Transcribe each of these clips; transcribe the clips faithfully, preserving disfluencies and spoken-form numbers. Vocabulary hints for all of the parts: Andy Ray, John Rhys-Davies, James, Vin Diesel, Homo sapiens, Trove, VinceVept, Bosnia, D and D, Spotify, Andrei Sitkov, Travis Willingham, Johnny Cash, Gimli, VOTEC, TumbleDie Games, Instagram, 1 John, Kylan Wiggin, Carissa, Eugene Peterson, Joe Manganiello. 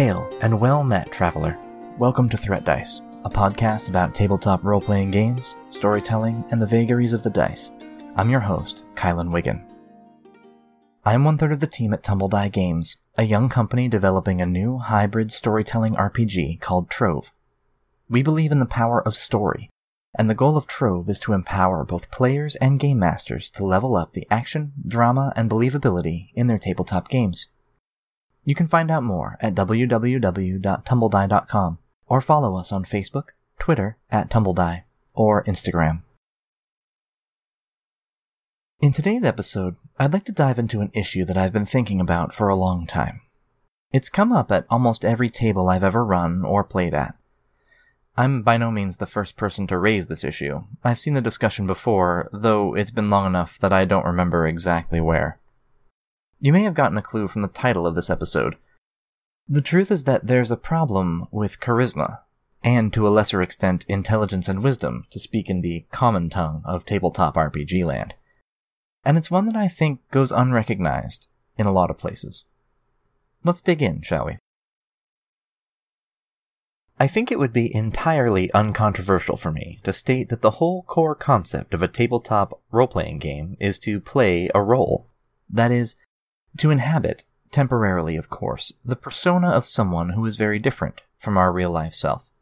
Hail and well met, traveler. Welcome to Threat Dice, a podcast about tabletop role-playing games, storytelling, and the vagaries of the dice. I'm your host, Kylan Wiggin. I'm one-third of the team at TumbleDie Games, a young company developing a new hybrid storytelling R P G called Trove. We believe in the power of story, and the goal of Trove is to empower both players and game masters to level up the action, drama, and believability in their tabletop games. You can find out more at w w w dot tumble die dot com, or follow us on Facebook, Twitter, at TumbleDie, or Instagram. In today's episode, I'd like to dive into an issue that I've been thinking about for a long time. It's come up at almost every table I've ever run or played at. I'm by no means the first person to raise this issue. I've seen the discussion before, though it's been long enough that I don't remember exactly where. You may have gotten a clue from the title of this episode. The truth is that there's a problem with charisma, and to a lesser extent intelligence and wisdom, to speak in the common tongue of tabletop R P G land. And it's one that I think goes unrecognized in a lot of places. Let's dig in, shall we? I think it would be entirely uncontroversial for me to state that the whole core concept of a tabletop role-playing game is to play a role. That is, to inhabit, temporarily of course, the persona of someone who is very different from our real-life self.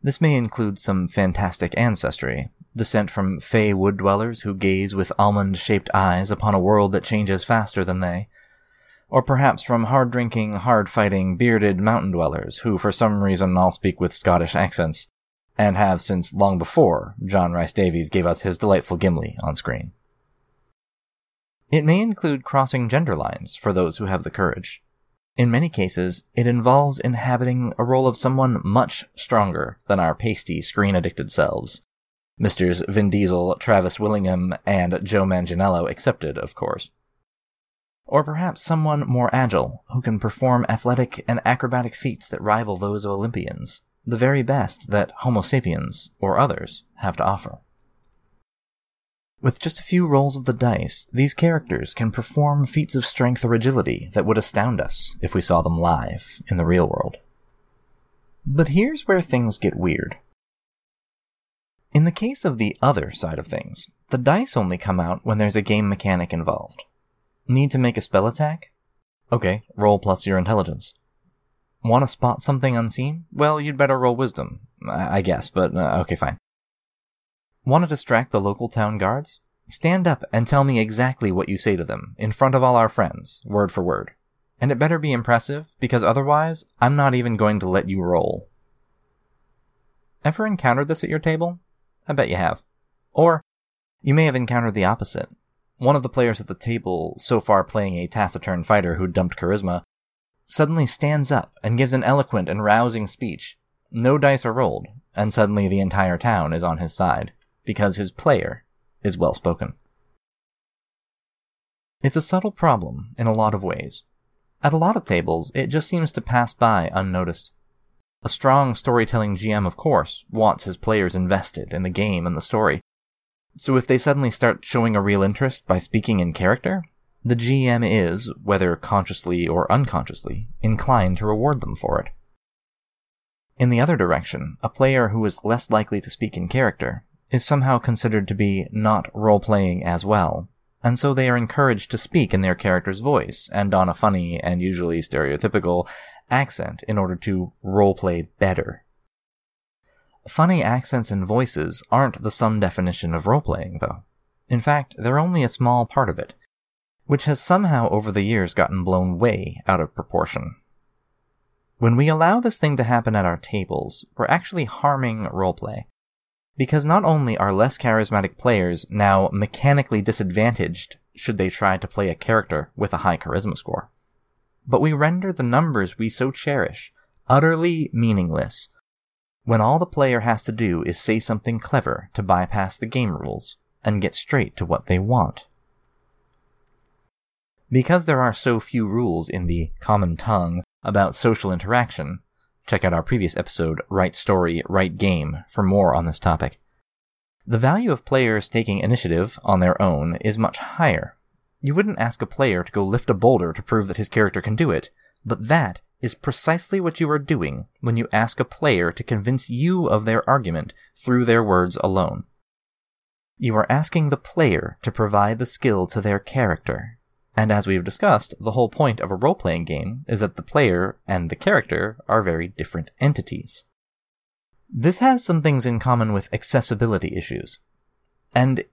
This may include some fantastic ancestry, descent from fey wood-dwellers who gaze with almond-shaped eyes upon a world that changes faster than they, or perhaps from hard-drinking, hard-fighting, bearded mountain-dwellers who for some reason all speak with Scottish accents, and have since long before John Rhys-Davies gave us his delightful Gimli on screen. It may include crossing gender lines for those who have the courage. In many cases, it involves inhabiting a role of someone much stronger than our pasty, screen-addicted selves. Misters Vin Diesel, Travis Willingham, and Joe Manganiello excepted, of course. Or perhaps someone more agile, who can perform athletic and acrobatic feats that rival those of Olympians, the very best that Homo sapiens, or others, have to offer. With just a few rolls of the dice, these characters can perform feats of strength or agility that would astound us if we saw them live in the real world. But here's where things get weird. In the case of the other side of things, the dice only come out when there's a game mechanic involved. Need to make a spell attack? Okay, roll plus your intelligence. Want to spot something unseen? Well, you'd better roll wisdom, I guess, but uh, okay, fine. Want to distract the local town guards? Stand up and tell me exactly what you say to them, in front of all our friends, word for word. And it better be impressive, because otherwise, I'm not even going to let you roll. Ever encountered this at your table? I bet you have. Or, you may have encountered the opposite. One of the players at the table, so far playing a taciturn fighter who dumped charisma, suddenly stands up and gives an eloquent and rousing speech. No dice are rolled, and suddenly the entire town is on his side, because his player is well-spoken. It's a subtle problem in a lot of ways. At a lot of tables, it just seems to pass by unnoticed. A strong storytelling G M, of course, wants his players invested in the game and the story. So if they suddenly start showing a real interest by speaking in character, the G M is, whether consciously or unconsciously, inclined to reward them for it. In the other direction, a player who is less likely to speak in character is somehow considered to be not role-playing as well, and so they are encouraged to speak in their character's voice and on a funny and usually stereotypical accent in order to role-play better. Funny accents and voices aren't the sum definition of role-playing, though. In fact, they're only a small part of it, which has somehow over the years gotten blown way out of proportion. When we allow this thing to happen at our tables, we're actually harming role-play. Because not only are less charismatic players now mechanically disadvantaged should they try to play a character with a high charisma score, but we render the numbers we so cherish utterly meaningless when all the player has to do is say something clever to bypass the game rules and get straight to what they want. Because there are so few rules in the common tongue about social interaction, check out our previous episode, Right Story, Right Game, for more on this topic. The value of players taking initiative on their own is much higher. You wouldn't ask a player to go lift a boulder to prove that his character can do it, but that is precisely what you are doing when you ask a player to convince you of their argument through their words alone. You are asking the player to provide the skill to their character. And as we've discussed, the whole point of a role-playing game is that the player and the character are very different entities. This has some things in common with accessibility issues. And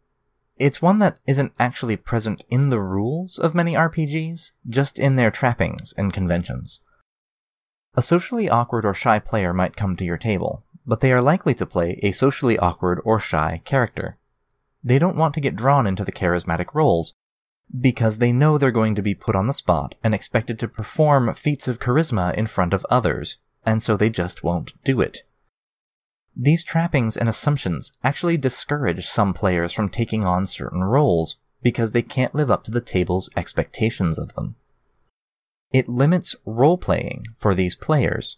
it's one that isn't actually present in the rules of many R P Gs, just in their trappings and conventions. A socially awkward or shy player might come to your table, but they are likely to play a socially awkward or shy character. They don't want to get drawn into the charismatic roles because they know they're going to be put on the spot and expected to perform feats of charisma in front of others, and so they just won't do it. These trappings and assumptions actually discourage some players from taking on certain roles because they can't live up to the table's expectations of them. It limits role-playing for these players,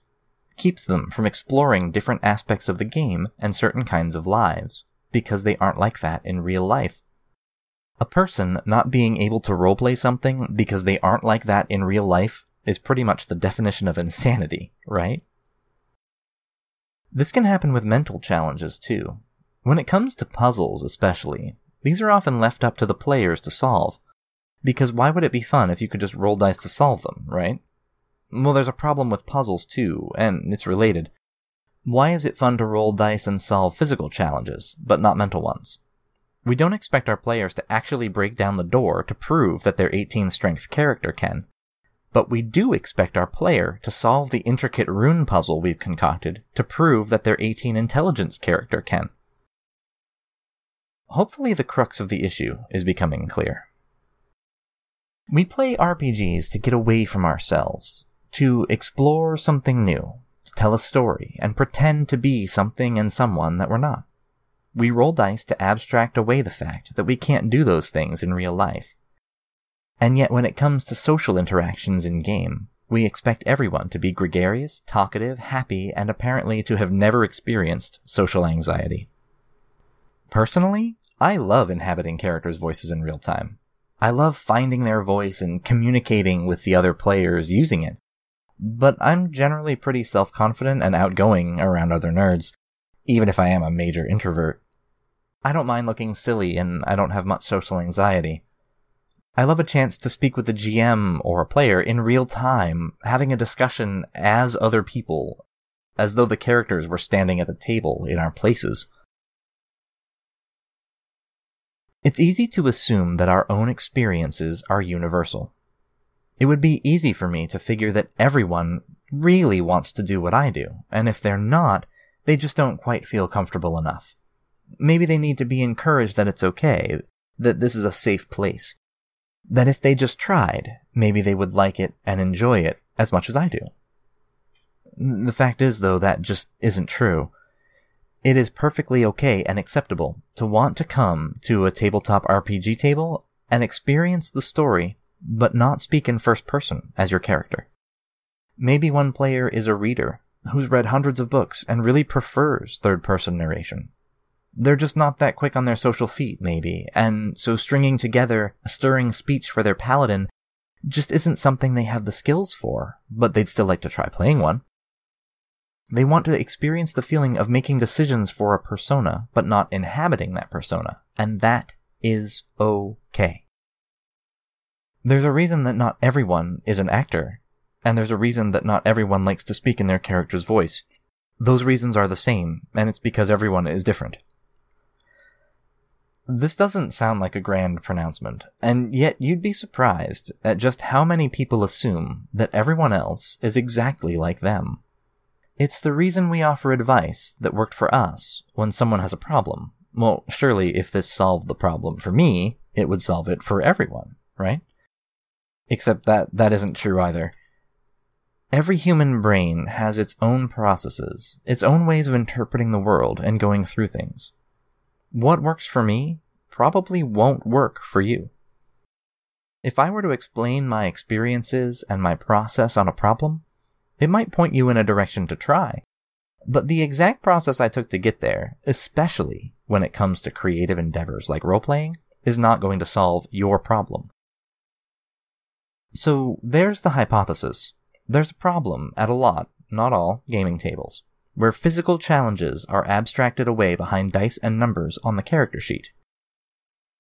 keeps them from exploring different aspects of the game and certain kinds of lives, because they aren't like that in real life. A person not being able to roleplay something because they aren't like that in real life is pretty much the definition of insanity, right? This can happen with mental challenges, too. When it comes to puzzles, especially, these are often left up to the players to solve, because why would it be fun if you could just roll dice to solve them, right? Well, there's a problem with puzzles, too, and it's related. Why is it fun to roll dice and solve physical challenges, but not mental ones? We don't expect our players to actually break down the door to prove that their eighteen strength character can, but we do expect our player to solve the intricate rune puzzle we've concocted to prove that their eighteen intelligence character can. Hopefully the crux of the issue is becoming clear. We play R P Gs to get away from ourselves, to explore something new, to tell a story, and pretend to be something and someone that we're not. We roll dice to abstract away the fact that we can't do those things in real life. And yet when it comes to social interactions in-game, we expect everyone to be gregarious, talkative, happy, and apparently to have never experienced social anxiety. Personally, I love inhabiting characters' voices in real time. I love finding their voice and communicating with the other players using it, but I'm generally pretty self-confident and outgoing around other nerds, even if I am a major introvert. I don't mind looking silly, and I don't have much social anxiety. I love a chance to speak with the G M or a player in real time, having a discussion as other people, as though the characters were standing at the table in our places. It's easy to assume that our own experiences are universal. It would be easy for me to figure that everyone really wants to do what I do, and if they're not, they just don't quite feel comfortable enough. Maybe they need to be encouraged that it's okay, that this is a safe place, that if they just tried, maybe they would like it and enjoy it as much as I do. The fact is, though, that just isn't true. It is perfectly okay and acceptable to want to come to a tabletop R P G table and experience the story, but not speak in first person as your character. Maybe one player is a reader who's read hundreds of books and really prefers third-person narration. They're just not that quick on their social feet, maybe, and so stringing together a stirring speech for their paladin just isn't something they have the skills for, but they'd still like to try playing one. They want to experience the feeling of making decisions for a persona, but not inhabiting that persona, and that is okay. There's a reason that not everyone is an actor, and there's a reason that not everyone likes to speak in their character's voice. Those reasons are the same, and it's because everyone is different. This doesn't sound like a grand pronouncement, and yet you'd be surprised at just how many people assume that everyone else is exactly like them. It's the reason we offer advice that worked for us when someone has a problem. Well, surely if this solved the problem for me, it would solve it for everyone, right? Except that that isn't true either. Every human brain has its own processes, its own ways of interpreting the world and going through things. What works for me probably won't work for you. If I were to explain my experiences and my process on a problem, it might point you in a direction to try, but the exact process I took to get there, especially when it comes to creative endeavors like role-playing, is not going to solve your problem. So there's the hypothesis. There's a problem at a lot, not all, gaming tables, where physical challenges are abstracted away behind dice and numbers on the character sheet.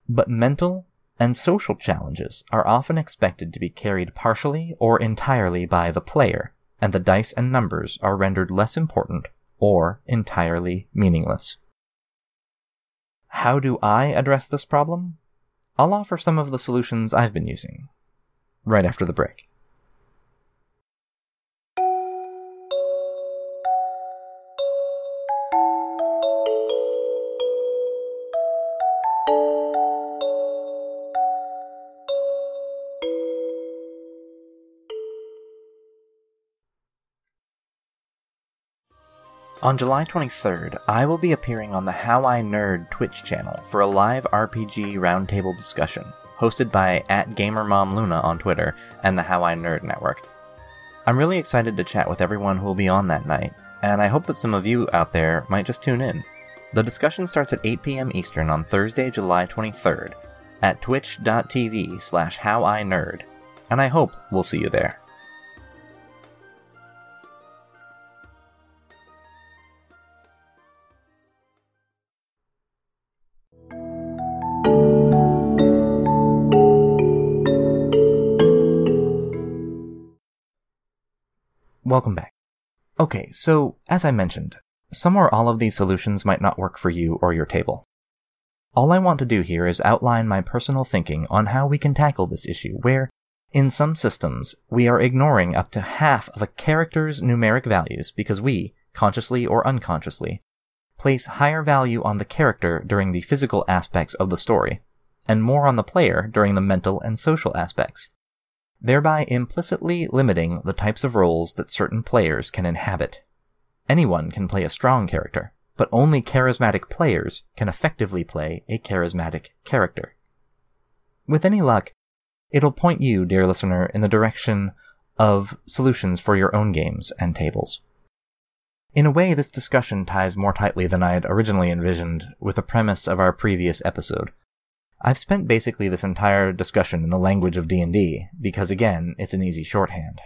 But mental and social challenges are often expected to be carried partially or entirely by the player, and the dice and numbers are rendered less important or entirely meaningless. How do I address this problem? I'll offer some of the solutions I've been using, right after the break. On July twenty-third, I will be appearing on the How I Nerd Twitch channel for a live R P G roundtable discussion, hosted by at Gamer Mom Luna on Twitter and the How I Nerd Network. I'm really excited to chat with everyone who will be on that night, and I hope that some of you out there might just tune in. The discussion starts at eight p.m. Eastern on Thursday, July twenty-third, at twitch.tv slash howinerd, and I hope we'll see you there. Welcome back. Okay, so, as I mentioned, some or all of these solutions might not work for you or your table. All I want to do here is outline my personal thinking on how we can tackle this issue, where, in some systems, we are ignoring up to half of a character's numeric values because we, consciously or unconsciously, place higher value on the character during the physical aspects of the story, and more on the player during the mental and social aspects, thereby implicitly limiting the types of roles that certain players can inhabit. Anyone can play a strong character, but only charismatic players can effectively play a charismatic character. With any luck, it'll point you, dear listener, in the direction of solutions for your own games and tables. In a way, this discussion ties more tightly than I had originally envisioned with the premise of our previous episode. I've spent basically this entire discussion in the language of D and D, because again, it's an easy shorthand.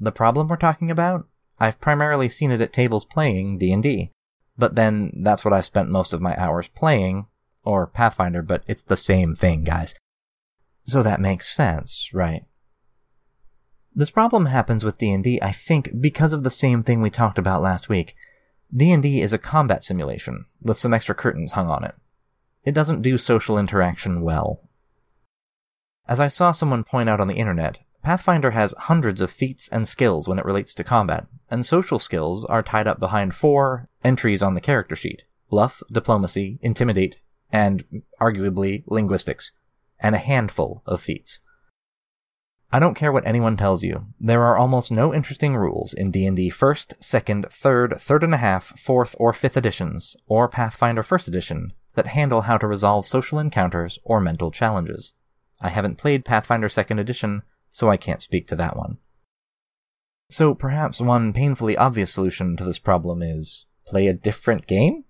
The problem we're talking about? I've primarily seen it at tables playing D and D, but then that's what I've spent most of my hours playing, or Pathfinder, but it's the same thing, guys. So that makes sense, right? This problem happens with D and D, I think, because of the same thing we talked about last week. D and D is a combat simulation, with some extra curtains hung on it. It doesn't do social interaction well. As I saw someone point out on the internet, Pathfinder has hundreds of feats and skills when it relates to combat, and social skills are tied up behind four entries on the character sheet: bluff, diplomacy, intimidate, and, arguably, linguistics, and a handful of feats. I don't care what anyone tells you, there are almost no interesting rules in D and D first, second, third, third and a half, fourth, or fifth editions, or Pathfinder first edition, that handle how to resolve social encounters or mental challenges. I haven't played Pathfinder second edition, so I can't speak to that one. So perhaps one painfully obvious solution to this problem is play a different game?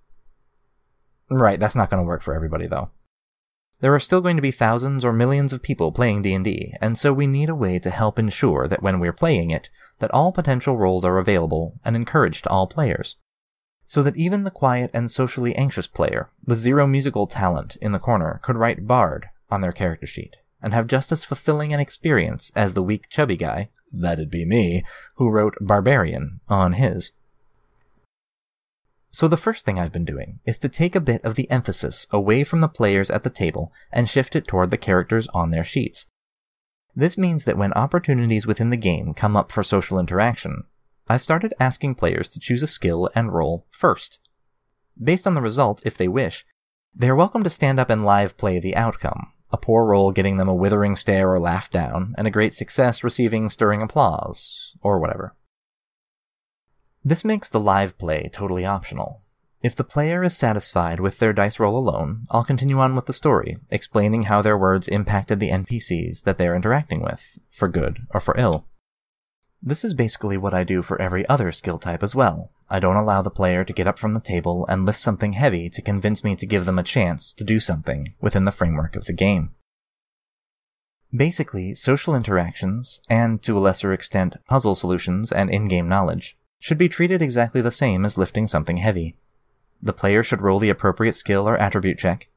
Right, that's not going to work for everybody, though. There are still going to be thousands or millions of people playing D and D, and so we need a way to help ensure that when we're playing it, that all potential roles are available and encouraged to all players, so that even the quiet and socially anxious player with zero musical talent in the corner could write Bard on their character sheet and have just as fulfilling an experience as the weak chubby guy, that'd be me, who wrote Barbarian on his. So the first thing I've been doing is to take a bit of the emphasis away from the players at the table and shift it toward the characters on their sheets. This means that when opportunities within the game come up for social interaction, I've started asking players to choose a skill and role first. Based on the results, if they wish, they are welcome to stand up and live play the outcome, a poor roll getting them a withering stare or laugh down, and a great success receiving stirring applause, or whatever. This makes the live play totally optional. If the player is satisfied with their dice roll alone, I'll continue on with the story, explaining how their words impacted the N P Cs that they are interacting with, for good or for ill. This is basically what I do for every other skill type as well. I don't allow the player to get up from the table and lift something heavy to convince me to give them a chance to do something within the framework of the game. Basically, social interactions, and to a lesser extent, puzzle solutions and in-game knowledge, should be treated exactly the same as lifting something heavy. The player should roll the appropriate skill or attribute check,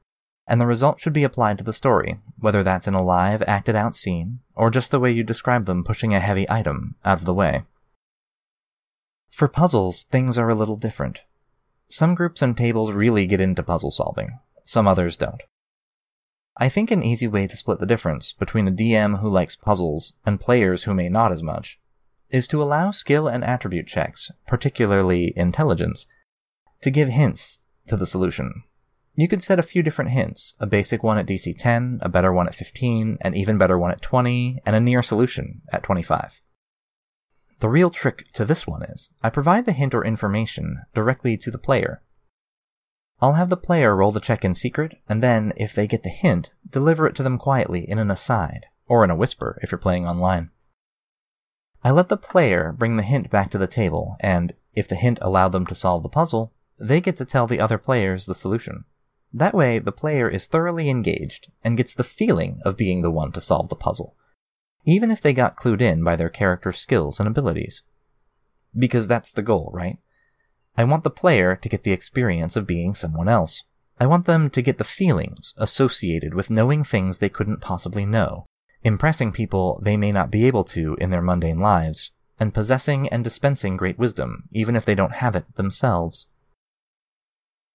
and the result should be applied to the story, whether that's in a live, acted-out scene, or just the way you describe them pushing a heavy item out of the way. For puzzles, things are a little different. Some groups and tables really get into puzzle solving, some others don't. I think an easy way to split the difference between a D M who likes puzzles and players who may not as much is to allow skill and attribute checks, particularly intelligence, to give hints to the solution. You could set a few different hints, a basic one at D C ten, a better one at fifteen, an even better one at twenty, and a near solution at twenty-five. The real trick to this one is, I provide the hint or information directly to the player. I'll have the player roll the check in secret, and then, if they get the hint, deliver it to them quietly in an aside, or in a whisper if you're playing online. I let the player bring the hint back to the table, and, if the hint allowed them to solve the puzzle, they get to tell the other players the solution. That way, the player is thoroughly engaged, and gets the feeling of being the one to solve the puzzle, even if they got clued in by their character's skills and abilities. Because that's the goal, right? I want the player to get the experience of being someone else. I want them to get the feelings associated with knowing things they couldn't possibly know, impressing people they may not be able to in their mundane lives, and possessing and dispensing great wisdom, even if they don't have it themselves.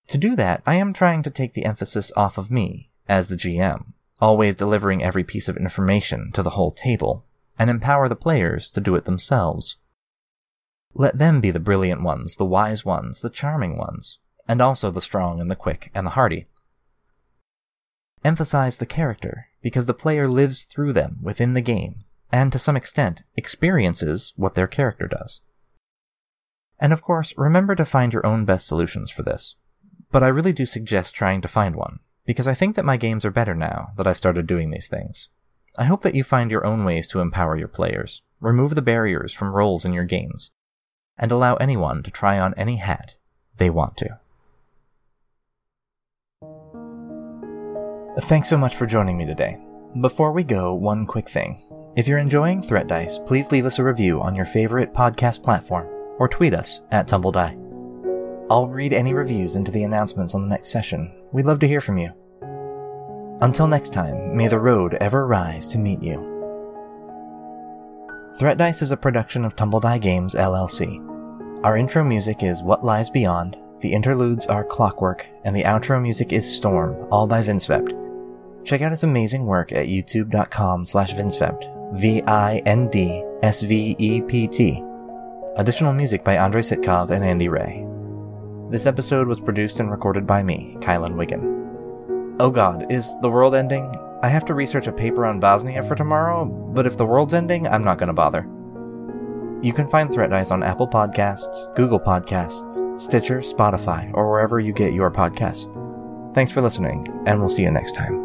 To do that, I am trying to take the emphasis off of me, as the G M, always delivering every piece of information to the whole table, and empower the players to do it themselves. Let them be the brilliant ones, the wise ones, the charming ones, and also the strong and the quick and the hardy. Emphasize the character, because the player lives through them within the game, and to some extent, experiences what their character does. And of course, remember to find your own best solutions for this. But I really do suggest trying to find one, because I think that my games are better now that I've started doing these things. I hope that you find your own ways to empower your players, remove the barriers from roles in your games, and allow anyone to try on any hat they want to. Thanks so much for joining me today. Before we go, one quick thing. If you're enjoying Threat Dice, please leave us a review on your favorite podcast platform, or tweet us at TumbleDie. I'll read any reviews into the announcements on the next session. We'd love to hear from you. Until next time, may the road ever rise to meet you. Threat Dice is a production of TumbleDie Games, L L C. Our intro music is What Lies Beyond, the interludes are Clockwork, and the outro music is Storm, all by VinceVept. Check out his amazing work at youtube.com slash VinceVept, V I N D S V E P T. Additional music by Andrei Sitkov and Andy Ray. This episode was produced and recorded by me, Kylan Wiggin. Oh god, is the world ending? I have to research a paper on Bosnia for tomorrow, but if the world's ending, I'm not going to bother. You can find Threat Dice on Apple Podcasts, Google Podcasts, Stitcher, Spotify, or wherever you get your podcasts. Thanks for listening, and we'll see you next time.